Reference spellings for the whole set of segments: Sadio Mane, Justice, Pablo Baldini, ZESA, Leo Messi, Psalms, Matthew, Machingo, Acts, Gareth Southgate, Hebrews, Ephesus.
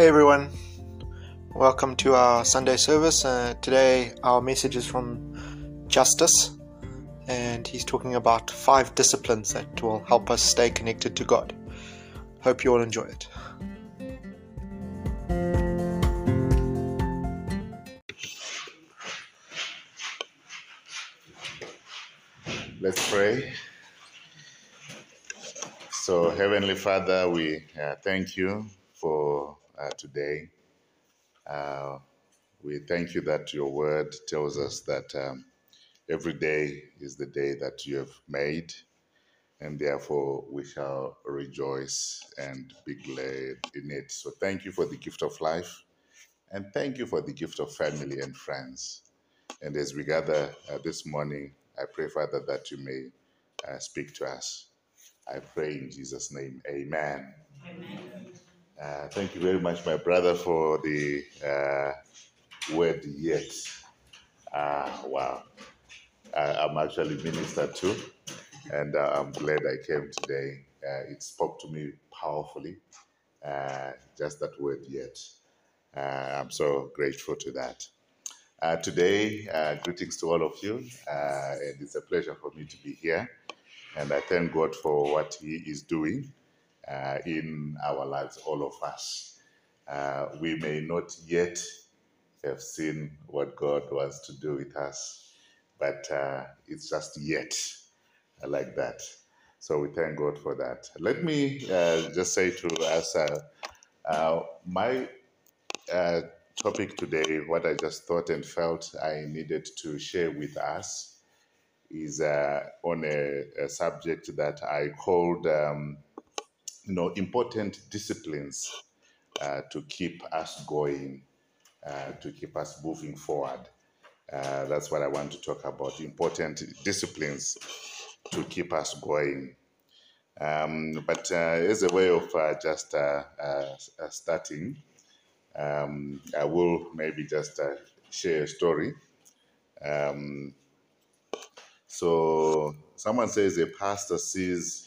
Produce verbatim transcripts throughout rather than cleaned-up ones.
Hey everyone, welcome to our Sunday service. Uh, today our message is from Justice, and he's talking about five disciplines that will help us stay connected to God. Hope you all enjoy it. Let's pray. So, Heavenly Father, we uh, thank you for Uh, today. Uh, we thank you that your word tells us that um, every day is the day that you have made, and therefore we shall rejoice and be glad in it. So thank you for the gift of life, and thank you for the gift of family and friends. And as we gather uh, this morning, I pray, Father, that you may uh, speak to us. I pray in Jesus' name. Amen. Amen. Uh, thank you very much, my brother, for the uh, word yet. Uh, wow. Uh, I'm actually ministered to, and uh, I'm glad I came today. Uh, it spoke to me powerfully, uh, just that word yet. Uh, I'm so grateful to that. Uh, today, uh, greetings to all of you, uh, and it's a pleasure for me to be here, and I thank God for what he is doing. Uh, in our lives, all of us. Uh, we may not yet have seen what God wants to do with us, but uh, it's just yet, like that. So we thank God for that. Let me uh, just say to us, uh, uh, my uh, topic today, what I just thought and felt I needed to share with us, is uh, on a, a subject that I called um, you know, important disciplines uh, to keep us going, uh, to keep us moving forward. Uh, that's what I want to talk about, important disciplines to keep us going. Um, but uh, as a way of uh, just uh, uh, starting, um, I will maybe just uh, share a story. Um, so someone says a pastor sees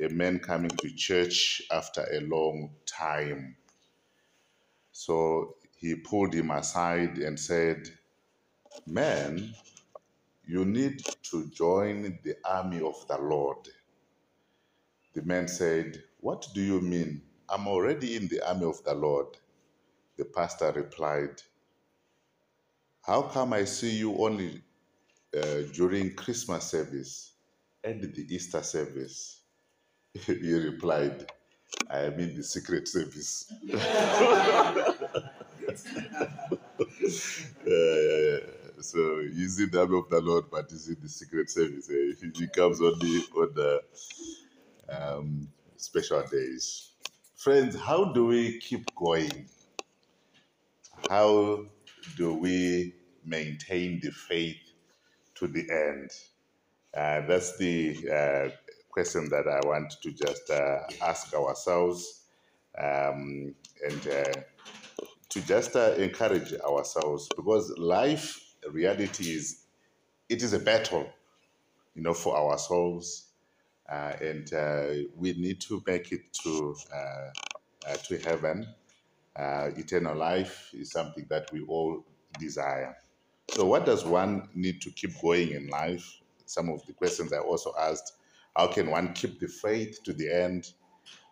a man coming to church after a long time. So he pulled him aside and said, "Man, you need to join the army of the Lord." The man said, "What do you mean? I'm already in the army of the Lord." The pastor replied, "How come I see you only uh, during Christmas service and the Easter service?" He replied, "I am in the secret service." uh, so he's in the army of the Lord, but he's in the secret service. Eh? He comes only on the um, special days. Friends, how do we keep going? How do we maintain the faith to the end? Uh, that's the... Uh, question that I want to just uh, ask ourselves um, and uh, to just uh, encourage ourselves, because life reality is it is a battle, you know, for our souls, uh, and uh, we need to make it to uh, uh, to heaven. Uh, eternal life is something that we all desire. So, what does one need to keep going in life? Some of the questions I also asked. How can one keep the faith to the end?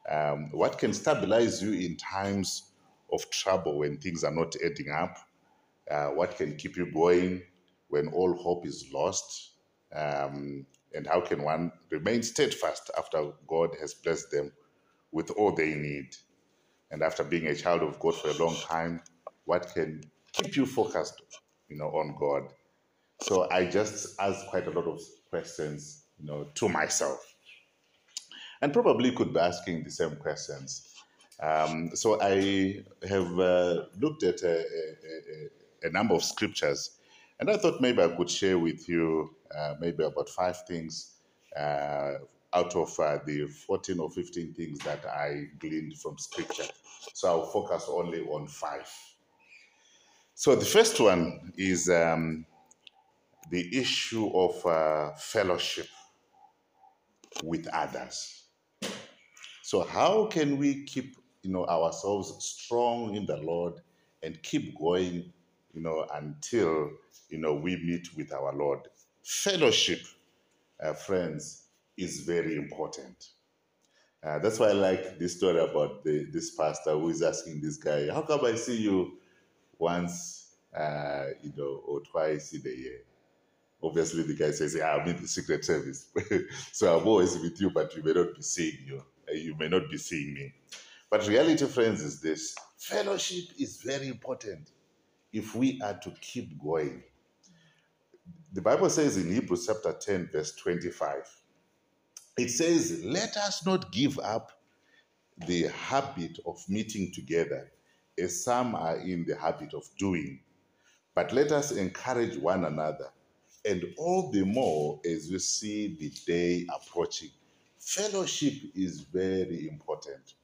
Um, what can stabilize you in times of trouble when things are not adding up? Uh, what can keep you going when all hope is lost? Um, and how can one remain steadfast after God has blessed them with all they need? And after being a child of God for a long time, what can keep you focused, you know, on God? So I just asked quite a lot of questions, you know, to myself, and probably could be asking the same questions. Um, so I have uh, looked at a, a, a number of scriptures, and I thought maybe I could share with you uh, maybe about five things uh, out of uh, the fourteen or fifteen things that I gleaned from scripture. So I'll focus only on five. So the first one is um, the issue of uh, fellowship with others. So how can we keep you know, ourselves strong in the Lord and keep going, you know, until, you know, we meet with our Lord. Fellowship, uh, friends, is very important. Uh, that's why I like this story about the, this pastor who is asking this guy, how come I see you once, uh, you know, or twice in a year? Obviously, the guy says, yeah, I'm in the Secret Service. So I'm always with you, but you may not be seeing you. You may not be seeing me. But reality, friends, is this. Fellowship is very important if we are to keep going. The Bible says in Hebrews chapter ten, verse twenty-five, it says, let us not give up the habit of meeting together, as some are in the habit of doing, but let us encourage one another, and all the more as we see the day approaching. Fellowship is very important.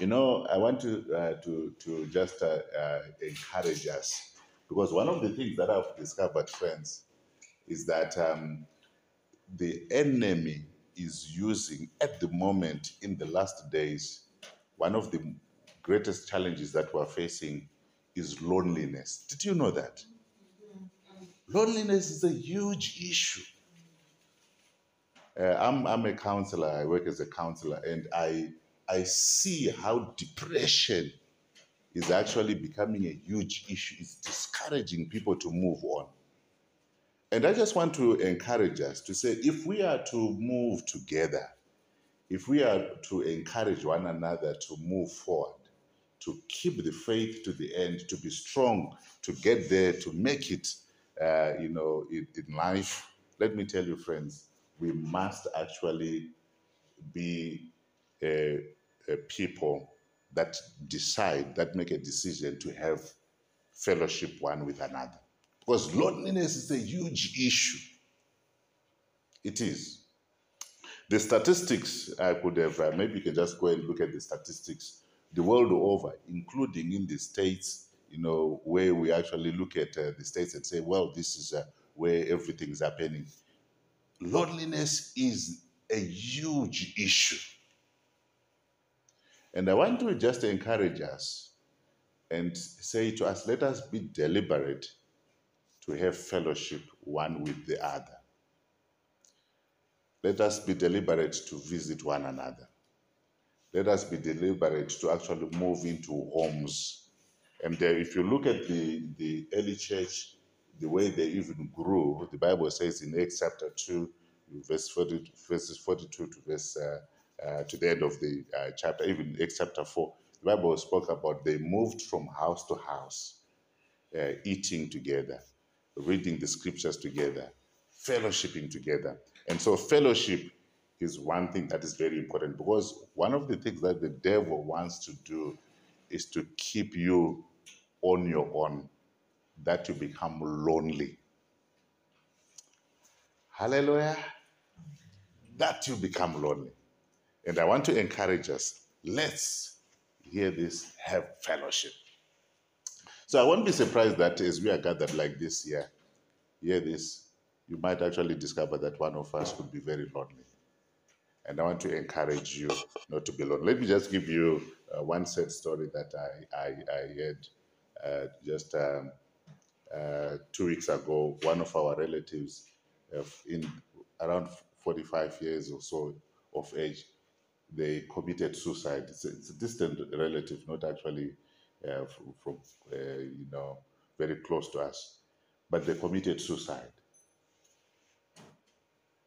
You know, I want to uh, to to just uh, uh, encourage us, because one of the things that I've discovered, friends, is that um, the enemy is using at the moment in the last days, one of the greatest challenges that we're facing is loneliness. Did you know that? Loneliness is a huge issue. Uh, I'm, I'm a counselor. I work as a counselor, and I, I see how depression is actually becoming a huge issue. It's discouraging people to move on. And I just want to encourage us to say, if we are to move together, if we are to encourage one another to move forward, to keep the faith to the end, to be strong, to get there, to make it, Uh, you know, in, in life, let me tell you, friends, we must actually be a, a people that decide, that make a decision to have fellowship one with another. Because loneliness is a huge issue. It is. The statistics, I could have, uh, maybe you can just go and look at the statistics the world over, including in the States, you know, where we actually look at uh, the States and say, well, this is uh, where everything's happening. Loneliness is a huge issue. And I want to just encourage us and say to us, let us be deliberate to have fellowship one with the other. Let us be deliberate to visit one another. Let us be deliberate to actually move into homes. And if you look at the, the early church, the way they even grew, the Bible says in Acts chapter two, verse forty, verses forty-two to verse uh, uh, to the end of the uh, chapter, even Acts chapter four, the Bible spoke about they moved from house to house, uh, eating together, reading the scriptures together, fellowshipping together. And so fellowship is one thing that is very important, because one of the things that the devil wants to do is to keep you on your own, that you become lonely. Hallelujah. That you become lonely. And I want to encourage us, let's hear this, have fellowship. So I won't be surprised that as we are gathered like this here, hear this, you might actually discover that one of us could be very lonely. And I want to encourage you not to be lonely. Let me just give you uh, one sad story that I, I, I heard uh, just um, uh, two weeks ago. One of our relatives, uh, in around forty-five years or so of age, they committed suicide. It's a, it's a distant relative, not actually uh, from, from uh, you know, very close to us, but they committed suicide.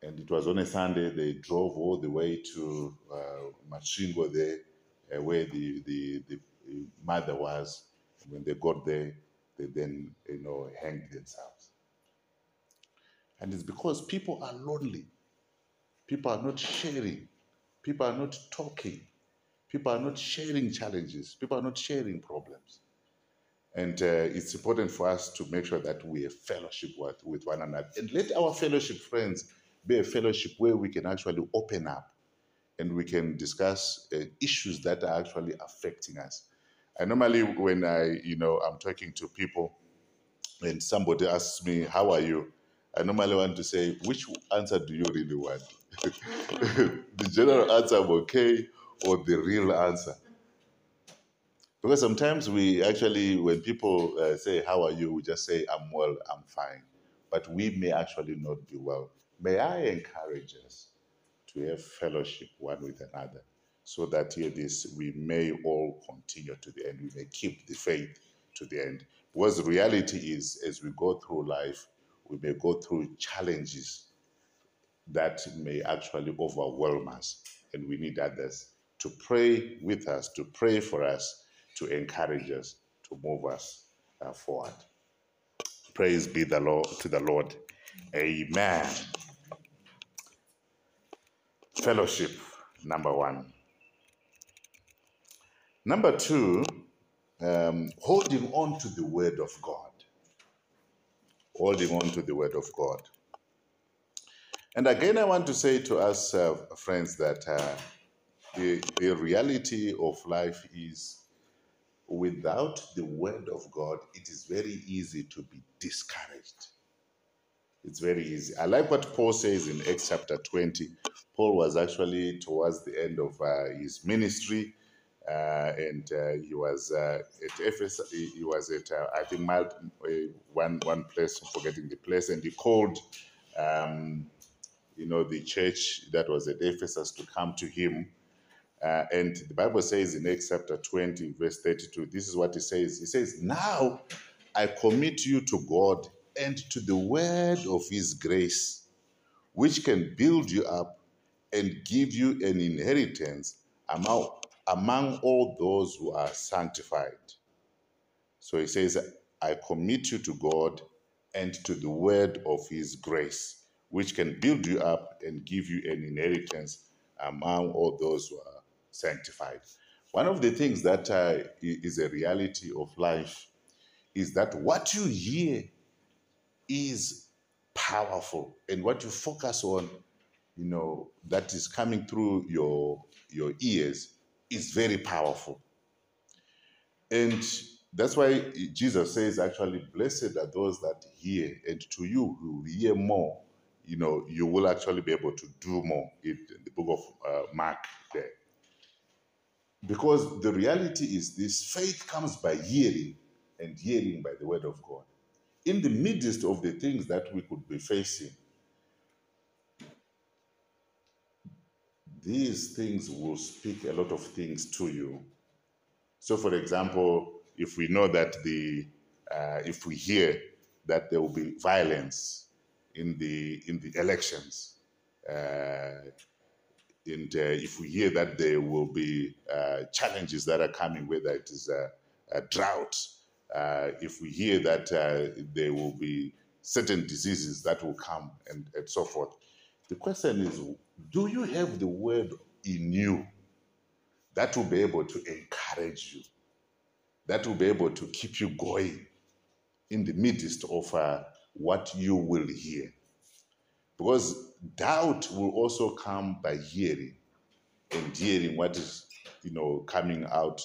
And it was on a Sunday. They drove all the way to uh, Machingo there, uh, where the, the, the mother was. And when they got there, they then, you know, hanged themselves. And it's because people are lonely. People are not sharing. People are not talking. People are not sharing challenges. People are not sharing problems. And uh, it's important for us to make sure that we have fellowship with, with one another. And let our fellowship, friends, be a fellowship where we can actually open up and we can discuss uh, issues that are actually affecting us. I normally, when I, you know, I'm talking to people and somebody asks me, how are you? I normally want to say, which answer do you really want? The general answer, I'm okay, or the real answer. Because sometimes we actually, when people uh, say, how are you? We just say, I'm well, I'm fine. But we may actually not be well. May I encourage us to have fellowship one with another, so that here this we may all continue to the end. We may keep the faith to the end. Because the reality is, as we go through life, we may go through challenges that may actually overwhelm us, and we need others to pray with us, to pray for us, to encourage us, to move us uh, forward. Praise be the Lord, to the Lord. Amen. Fellowship, number one. Number two, um, holding on to the word of God. Holding on to the word of God. And again, I want to say to us, uh, friends, that uh, the, the reality of life is, without the word of God, it is very easy to be discouraged. It's very easy. I like what Paul says in Acts chapter twenty. Paul was actually towards the end of uh, his ministry, uh, and uh, he was uh, at Ephesus. He was at uh, I think Mark, uh, one one place, I'm forgetting the place, and he called, um, you know, the church that was at Ephesus to come to him. Uh, and the Bible says in Acts chapter twenty, verse thirty-two, this is what it says. It says, now I commit you to God and to the word of his grace, which can build you up and give you an inheritance among, among all those who are sanctified. So he says, I commit you to God and to the word of his grace, which can build you up and give you an inheritance among all those who are sanctified. One of the things that uh, is a reality of life is that what you hear is powerful, and what you focus on, you know, that is coming through your your ears is very powerful. And that's why Jesus says, actually, blessed are those that hear, and to you who hear more, you know, you will actually be able to do more in the book of uh, Mark there. Because the reality is this, faith comes by hearing, and hearing by the word of God. In the midst of the things that we could be facing, these things will speak a lot of things to you. So, for example, if we know that the, uh, if we hear that there will be violence in the in the elections, uh, and uh, if we hear that there will be uh, challenges that are coming, whether it is a, a drought, uh, if we hear that uh, there will be certain diseases that will come, and, and so forth, the question is, do you have the word in you that will be able to encourage you, that will be able to keep you going in the midst of uh, what you will hear? Because doubt will also come by hearing, and hearing what is, you know, coming out,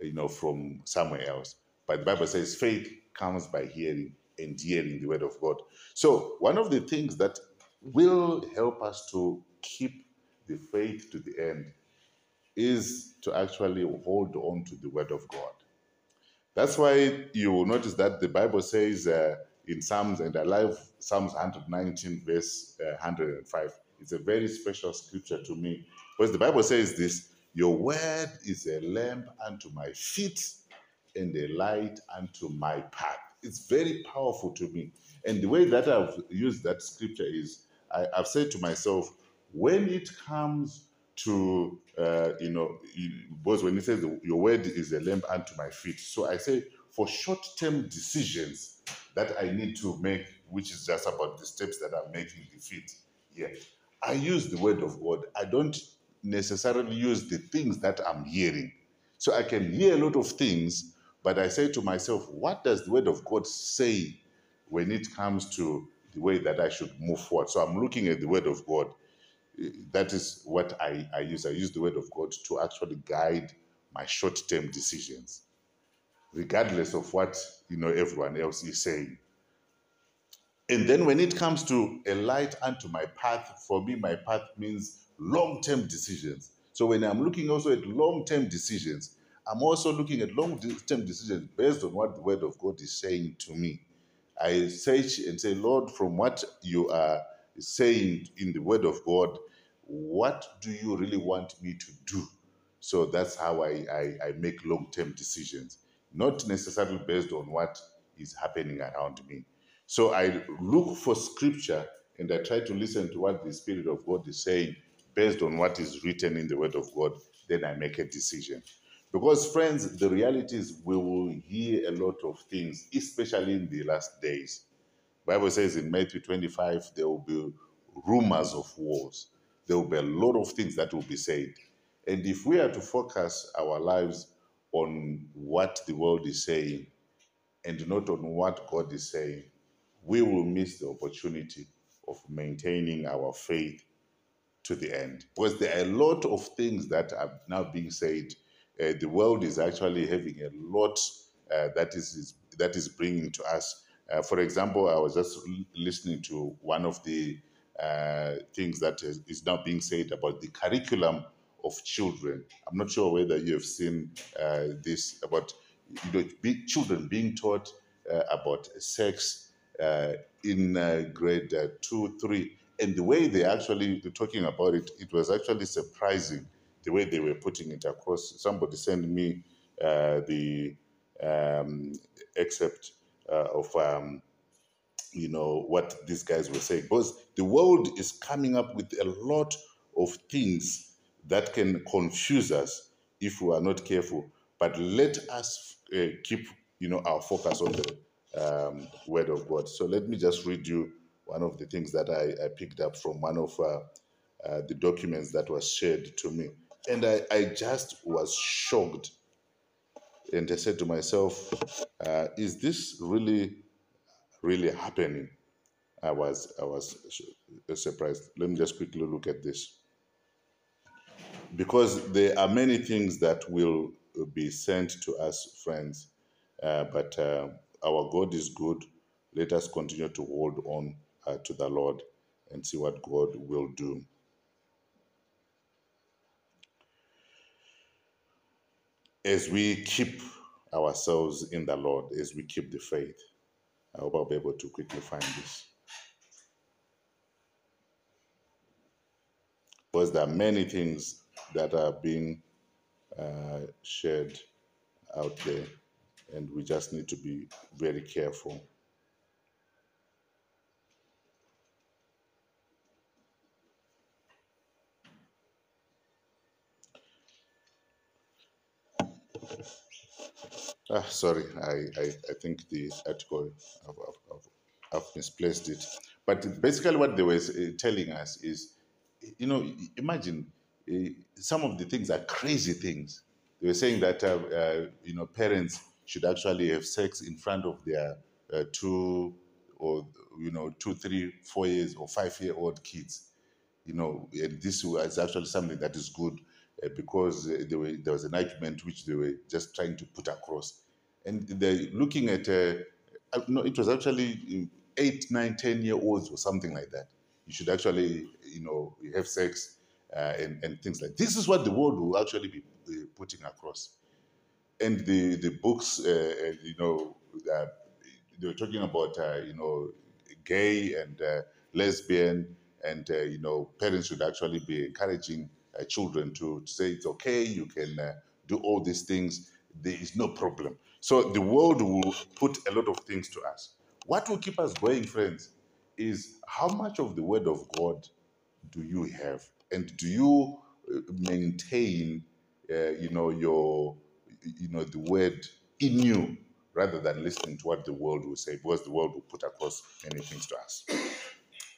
you know, from somewhere else. But the Bible says faith comes by hearing, and hearing the word of God. So one of the things that will help us to keep the faith to the end is to actually hold on to the word of God. That's why you will notice that the Bible says, uh, in Psalms, and I love Psalms one nineteen, verse uh, one oh five. It's a very special scripture to me, because the Bible says this, your word is a lamp unto my feet and a light unto my path. It's very powerful to me. And the way that I've used that scripture is, I, I've said to myself, when it comes to, uh, you know, because when it says your word is a lamp unto my feet, so I say, for short-term decisions that I need to make, which is just about the steps that I'm making the feet. Yeah. I use the word of God. I don't necessarily use the things that I'm hearing. So I can hear a lot of things, but I say to myself, what does the word of God say when it comes to the way that I should move forward? So I'm looking at the word of God. That is what I, I use. I use the word of God to actually guide my short-term decisions, regardless of what, you know, everyone else is saying. And then when it comes to a light unto my path, for me, my path means long-term decisions. So when I'm looking also at long-term decisions, I'm also looking at long-term decisions based on what the Word of God is saying to me. I search and say, Lord, from what you are saying in the Word of God, what do you really want me to do? So that's how I, I, I make long-term decisions, not necessarily based on what is happening around me. So I look for Scripture and I try to listen to what the Spirit of God is saying based on what is written in the Word of God. Then I make a decision. Because, friends, the reality is we will hear a lot of things, especially in the last days. The Bible says in Matthew twenty-five, there will be rumors of wars. There will be a lot of things that will be said. And if we are to focus our lives on what the world is saying and not on what God is saying, we will miss the opportunity of maintaining our faith to the end. Because there are a lot of things that are now being said. Uh, the world is actually having a lot uh, that is, is that is bringing to us. Uh, for example, I was just listening to one of the uh, things that is, is now being said about the curriculum of children. I'm not sure whether you have seen uh, this about you know, big children being taught uh, about sex uh, in uh, grade uh, two, three, and the way they actually talking about it, it was actually surprising. The way they were putting it across. Somebody sent me uh, the um, excerpt uh, of, um, you know, what these guys were saying. Because the world is coming up with a lot of things that can confuse us if we are not careful. But let us uh, keep, you know, our focus on the um, Word of God. So let me just read you one of the things that I, I picked up from one of uh, uh, the documents that was shared to me. And I, I just was shocked. And I said to myself, uh, is this really, really happening? I was, I was surprised. Let me just quickly look at this. Because there are many things that will be sent to us, friends. Uh, but uh, our God is good. Let us continue to hold on uh, to the Lord and see what God will do. As we keep ourselves in the Lord, as we keep the faith. I hope I'll be able to quickly find this. Because there are many things that are being uh, shared out there, and we just need to be very careful. Ah, sorry, I, I, I think the article, I've, I've, I've misplaced it. But basically what they were telling us is, you know, imagine uh, some of the things are crazy things. They were saying that, uh, uh, you know, parents should actually have sex in front of their uh, two or, you know, two, three, four years or five-year-old kids. You know, and this was actually something that is good. Because they were, there was an argument which they were just trying to put across. And they're looking at, a, no, it was actually eight, nine, ten-year-olds or something like that. You should actually, you know, have sex uh, and, and things like that. This is what the world will actually be uh, putting across. And the, the books, uh, you know, uh, they were talking about, uh, you know, gay and uh, lesbian, and, uh, you know, parents should actually be encouraging Uh, children to, to say it's okay, you can uh, do all these things, there is no problem. So the world will put a lot of things to us. What will keep us going, friends, is how much of the Word of God do you have? And do you maintain, uh, you know, your, you know, the Word in you, rather than listening to what the world will say, because the world will put across many things to us.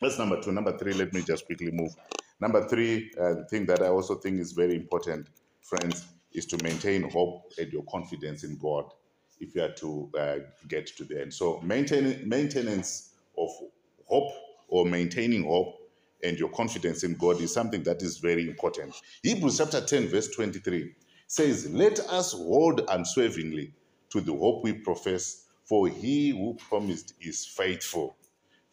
That's number two. Number three, let me just quickly move. Number three, uh, the thing that I also think is very important, friends, is to maintain hope and your confidence in God if you are to uh, get to the end. So maintain, maintenance of hope, or maintaining hope and your confidence in God, is something that is very important. Hebrews chapter ten, verse twenty-three says, "Let us hold unswervingly to the hope we profess, for he who promised is faithful."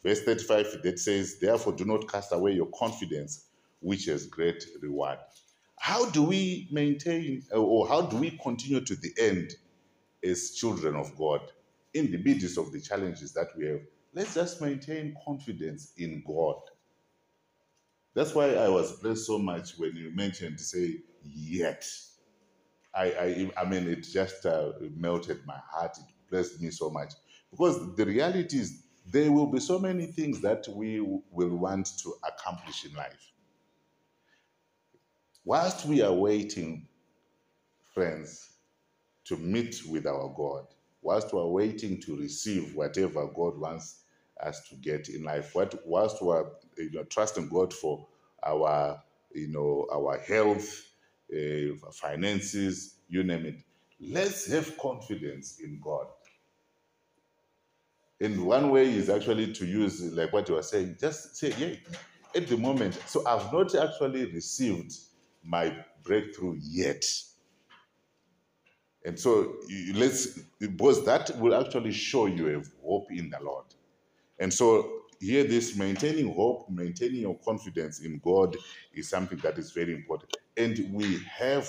Verse thirty-five, that says, "Therefore do not cast away your confidence, which has great reward." How do we maintain, or how do we continue to the end as children of God in the midst of the challenges that we have? Let's just maintain confidence in God. That's why I was blessed so much when you mentioned, say, yet. I, I, I mean, it just uh, melted my heart. It blessed me so much. Because the reality is, there will be so many things that we will want to accomplish in life. Whilst we are waiting, friends, to meet with our God, whilst we are waiting to receive whatever God wants us to get in life, what, whilst we are you know, trusting God for our, you know, our health, uh, finances, you name it, let's have confidence in God. And one way is actually to use, like what you were saying, just say, yeah, at the moment, so I've not actually received my breakthrough yet. And so let's, because that will actually show you have hope in the Lord. And so here this maintaining hope, maintaining your confidence in God is something that is very important. And we have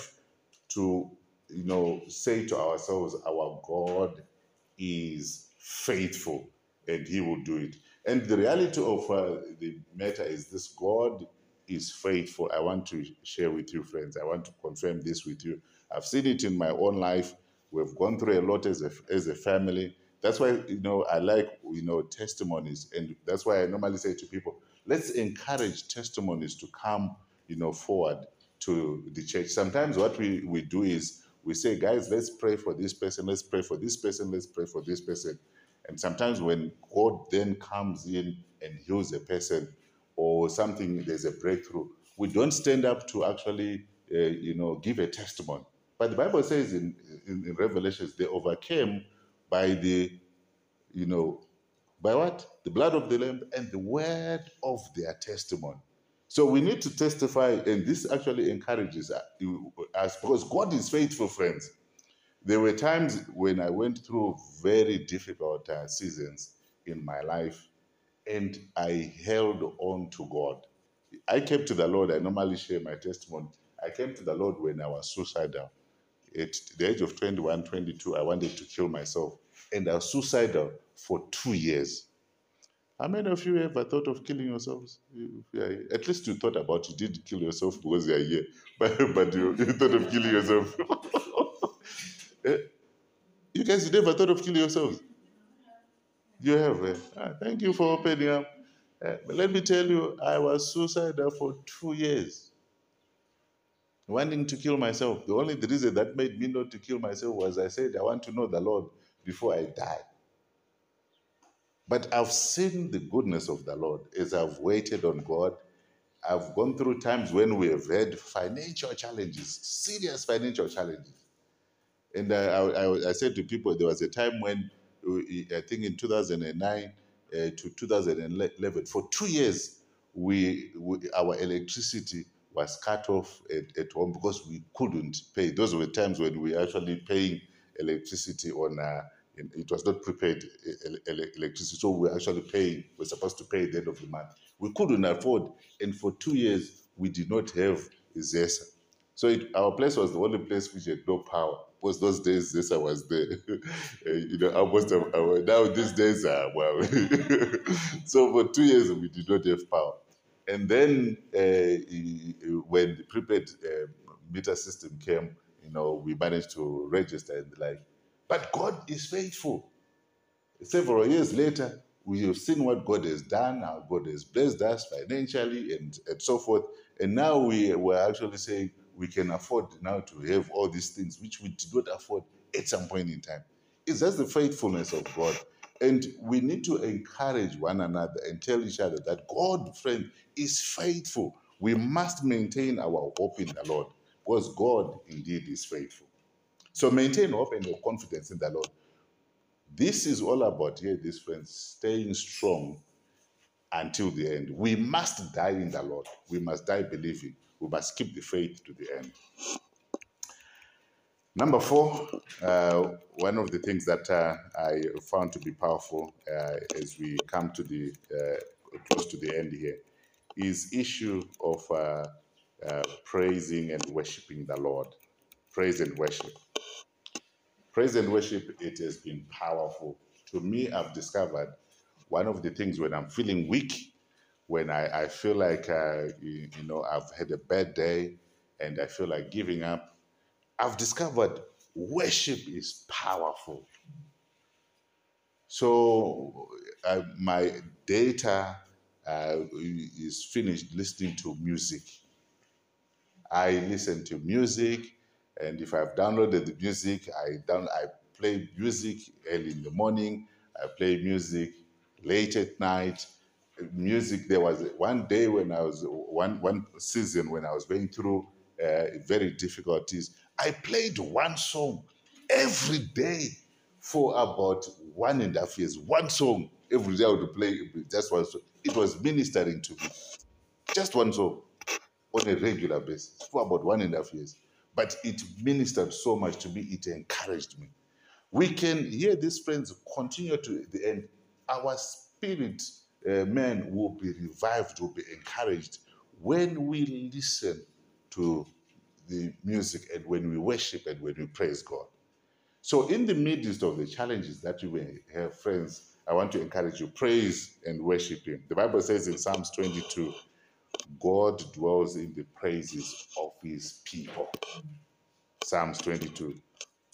to, you know, say to ourselves, our God is faithful, and he will do it. And the reality of uh, the matter is this: God is faithful. I want to share with you, friends. I want to confirm this with you. I've seen it in my own life. We've gone through a lot as a, as a family. That's why, you know, I like, you know, testimonies. And that's why I normally say to people, let's encourage testimonies to come, you know, forward to the church. Sometimes what we, we do is we say, guys, let's pray for this person, let's pray for this person, let's pray for this person. And sometimes when God then comes in and heals a person or something, there's a breakthrough, we don't stand up to actually, uh, you know, give a testimony. But the Bible says in, in, in Revelations, they overcame by the, you know, by what? The blood of the Lamb and the word of their testimony. So we need to testify, and this actually encourages us, because God is faithful, friends. There were times when I went through very difficult uh, seasons in my life, and I held on to God. I came to the Lord. I normally share my testimony. I came to the Lord when I was suicidal. At the age of twenty-one, twenty-two, I wanted to kill myself, and I was suicidal for two years. How many of you ever thought of killing yourselves? At least you thought about it. You didn't kill yourself because you are here, but, but you, you thought of killing yourself. You guys, you never thought of killing yourselves? You have. Eh? Ah, thank you for opening up. Eh, but let me tell you, I was suicidal for two years, wanting to kill myself. The only reason that made me not to kill myself was I said, I want to know the Lord before I die. But I've seen the goodness of the Lord as I've waited on God. I've gone through times when we have had financial challenges, serious financial challenges. And I, I, I said to people, there was a time when, I think in two thousand nine uh, to two thousand eleven, for two years, we, we our electricity was cut off at, at home because we couldn't pay. Those were times when we were actually paying electricity on, uh, it was not prepaid electricity, so we were actually paying, we were supposed to pay at the end of the month. We couldn't afford, and for two years, we did not have ZESA. So it, our place was the only place which had no power. Because those days, ZESA was there. you know, almost our, now these days are, well. So for two years, we did not have power. And then uh, when the prepaid uh, meter system came, you know, we managed to register and the like. But God is faithful. Several years later, we have seen what God has done, how God has blessed us financially and, and so forth. And now we were actually saying, we can afford now to have all these things which we did not afford at some point in time. It's just the faithfulness of God. And we need to encourage one another and tell each other that God, friend, is faithful. We must maintain our hope in the Lord because God indeed is faithful. So maintain hope and your confidence in the Lord. This is all about, here, these friends, staying strong until the end. We must die in the Lord. We must die believing. We must keep the faith to the end. Number four, uh, one of the things that uh, I found to be powerful uh, as we come to the uh, close to the end here is issue of uh, uh, praising and worshiping the Lord. Praise and worship. Praise and worship, it has been powerful. To me, I've discovered one of the things when I'm feeling weak, when I, I feel like, uh, you, you know, I've had a bad day and I feel like giving up, I've discovered worship is powerful. So uh, my data uh, is finished listening to music. I listen to music, and if I've downloaded the music, I down I play music early in the morning. I play music late at night. Music. There was one day when I was one one season when I was going through uh, very difficulties. I played one song every day for about one and a half years. One song every day I would play. Just one song. It was ministering to me. Just one song on a regular basis for about one and a half years. But it ministered so much to me, it encouraged me. We can hear these friends continue to the end. Our spirit, uh, man, will be revived, will be encouraged when we listen to the music and when we worship and when we praise God. So in the midst of the challenges that you may have, friends, I want to encourage you, praise and worship Him. The Bible says in Psalms twenty-two, God dwells in the praises of His people. Psalms twenty-two,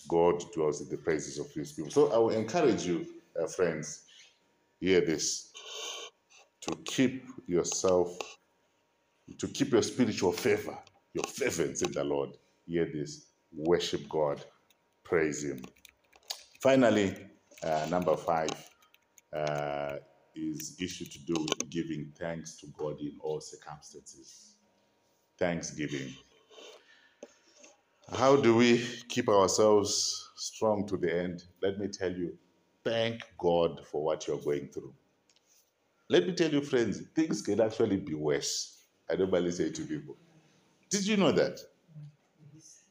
God dwells in the praises of His people. So I will encourage you, uh, friends, hear this, to keep yourself, to keep your spiritual fervor, your fervence in the Lord. Hear this, worship God, praise Him. Finally, uh, number five, uh, is issue to do with giving thanks to God in all circumstances. Thanksgiving. How do we keep ourselves strong to the end? Let me tell you, thank God for what you're going through. Let me tell you, friends, things can actually be worse. I normally say to people, did you know that?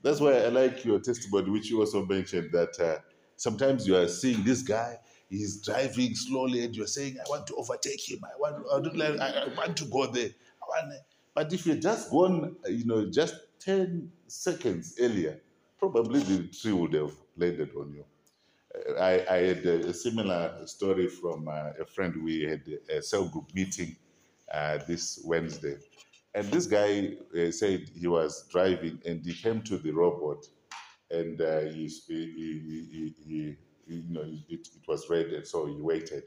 That's why I like your testimony, which you also mentioned, that uh, sometimes you are seeing this guy, he's driving slowly, and you're saying, I want to overtake him. I want, I don't like, I, I want to go there. I want, but if you just gone, you know, just ten seconds earlier, probably the tree would have landed on you. I, I had a similar story from uh, a friend. We had a cell group meeting uh, this Wednesday. And this guy uh, said he was driving, and he came to the robot, and uh, he, he, he, he you know, it, it was red, and so he waited.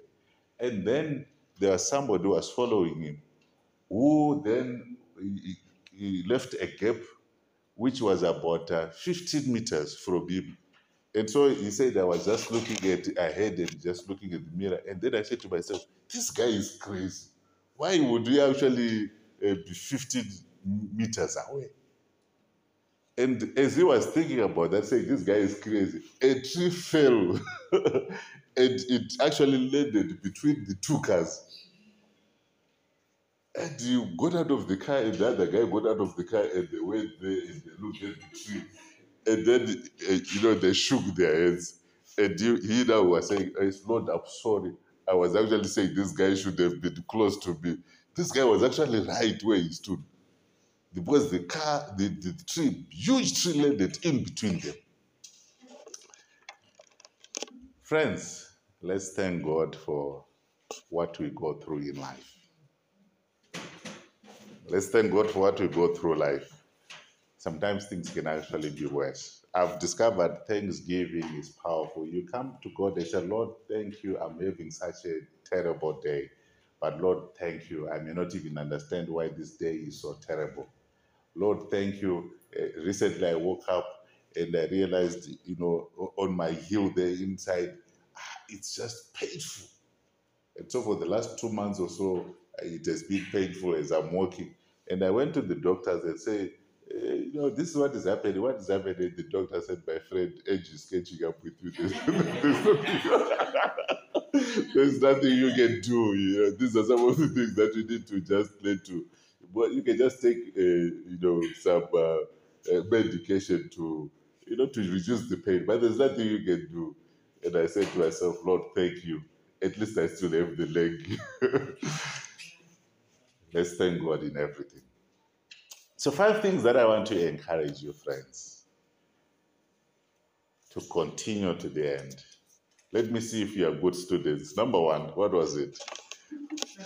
And then there was somebody who was following him, who then he, he left a gap, which was about uh, fifteen meters from him. And so he said, I was just looking at ahead and just looking at the mirror. And then I said to myself, this guy is crazy. Why would he actually uh, be fifteen meters away? And as he was thinking about that, saying, this guy is crazy, a tree fell. And it actually landed between the two cars. And you got out of the car, and the other guy got out of the car, and they went there, and they looked at the tree. And then, uh, you know, they shook their heads. And you, he now was saying, oh, it's Lord, I'm sorry. I was actually saying this guy should have been close to me. This guy was actually right where he stood. Because the car, the, the tree, huge tree landed in between them. Friends, let's thank God for what we go through in life. Let's thank God for what we go through life. Sometimes things can actually be worse. I've discovered Thanksgiving is powerful. You come to God and say, Lord, thank you, I'm having such a terrible day. But Lord, thank you. I may not even understand why this day is so terrible. Lord, thank you. Uh, recently, I woke up and I realized, you know, on my heel there inside, ah, it's just painful. And so for the last two months or so, it has been painful as I'm walking. And I went to the doctors and said, eh, you know, this is what is happening. What is happening? The doctor said, my friend, age is catching up with you. There's nothing you can do. You know, these are some of the things that you need to just let to. But you can just take, uh, you know, some uh, uh, medication to, you know, to reduce the pain. But there's nothing you can do. And I said to myself, Lord, thank you. At least I still have the leg. Let's thank God in everything. So five things that I want to encourage you, friends, to continue to the end. Let me see if you are good students. Number one, what was it?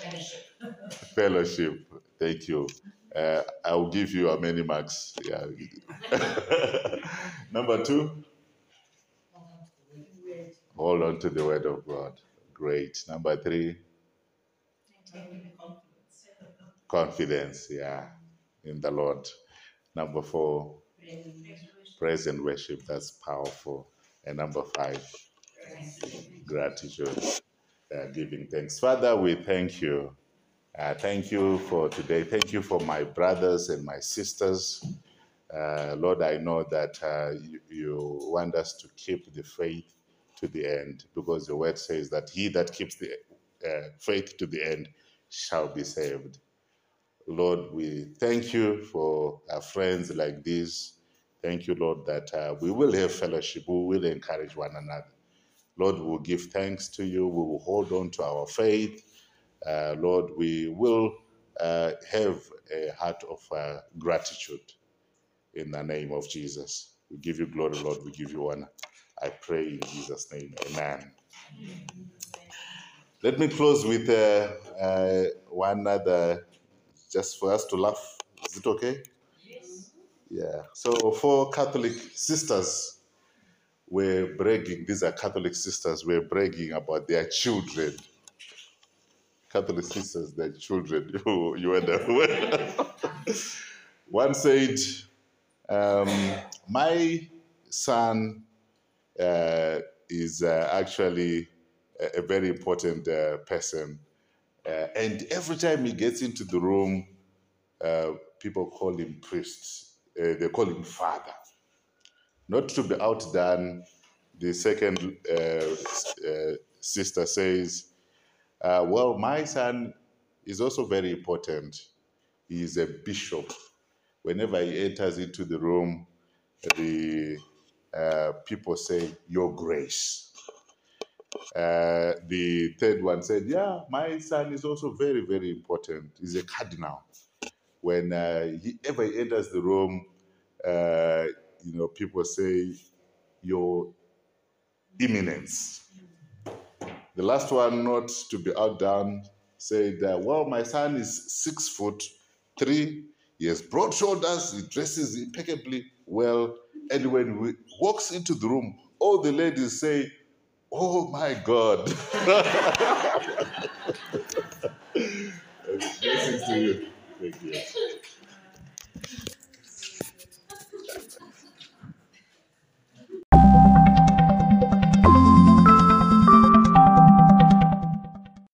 Fellowship. Fellowship. Thank you. Uh, I'll give you how many marks. Yeah. Number two. Hold on to the word of God. Great. Number three. Confidence, yeah, in the Lord. Number four. Praise and worship. That's powerful. And number five. Gratitude. Uh, giving thanks. Father, we thank you. Uh, thank you for today. Thank you for my brothers and my sisters. Uh, Lord, I know that uh, you, you want us to keep the faith to the end, because the word says that he that keeps the uh, faith to the end shall be saved. Lord, we thank you for our friends like this. Thank you, Lord, that uh, we will have fellowship. We will encourage one another. Lord, we will give thanks to you. We will hold on to our faith. Uh, Lord, we will uh, have a heart of uh, gratitude in the name of Jesus. We give you glory, Lord. We give you honor. I pray in Jesus' name. Amen. Amen. Let me close with uh, uh, one other, just for us to laugh. Is it okay? Yes. Yeah. So for Catholic sisters, we're bragging. These are Catholic sisters. We're bragging about their children. Catholic sisters, their children. you, you were there. One said, um, my son Uh, is uh, actually a, a very important uh, person. Uh, and every time he gets into the room, uh, people call him priest. Uh, they call him father. Not to be outdone, the second uh, uh, sister says, uh, well, my son is also very important. He is a bishop. Whenever he enters into the room, the Uh, people say, your grace. Uh, the third one said, yeah, my son is also very, very important. He's a cardinal. When uh, he ever enters the room, uh, you know, people say, your eminence. The last one, not to be outdone, said, uh, well, my son is six foot three. He has broad shoulders. He dresses impeccably well. And when we walks into the room, all the ladies say, oh, my God. Blessings to you. Thank you.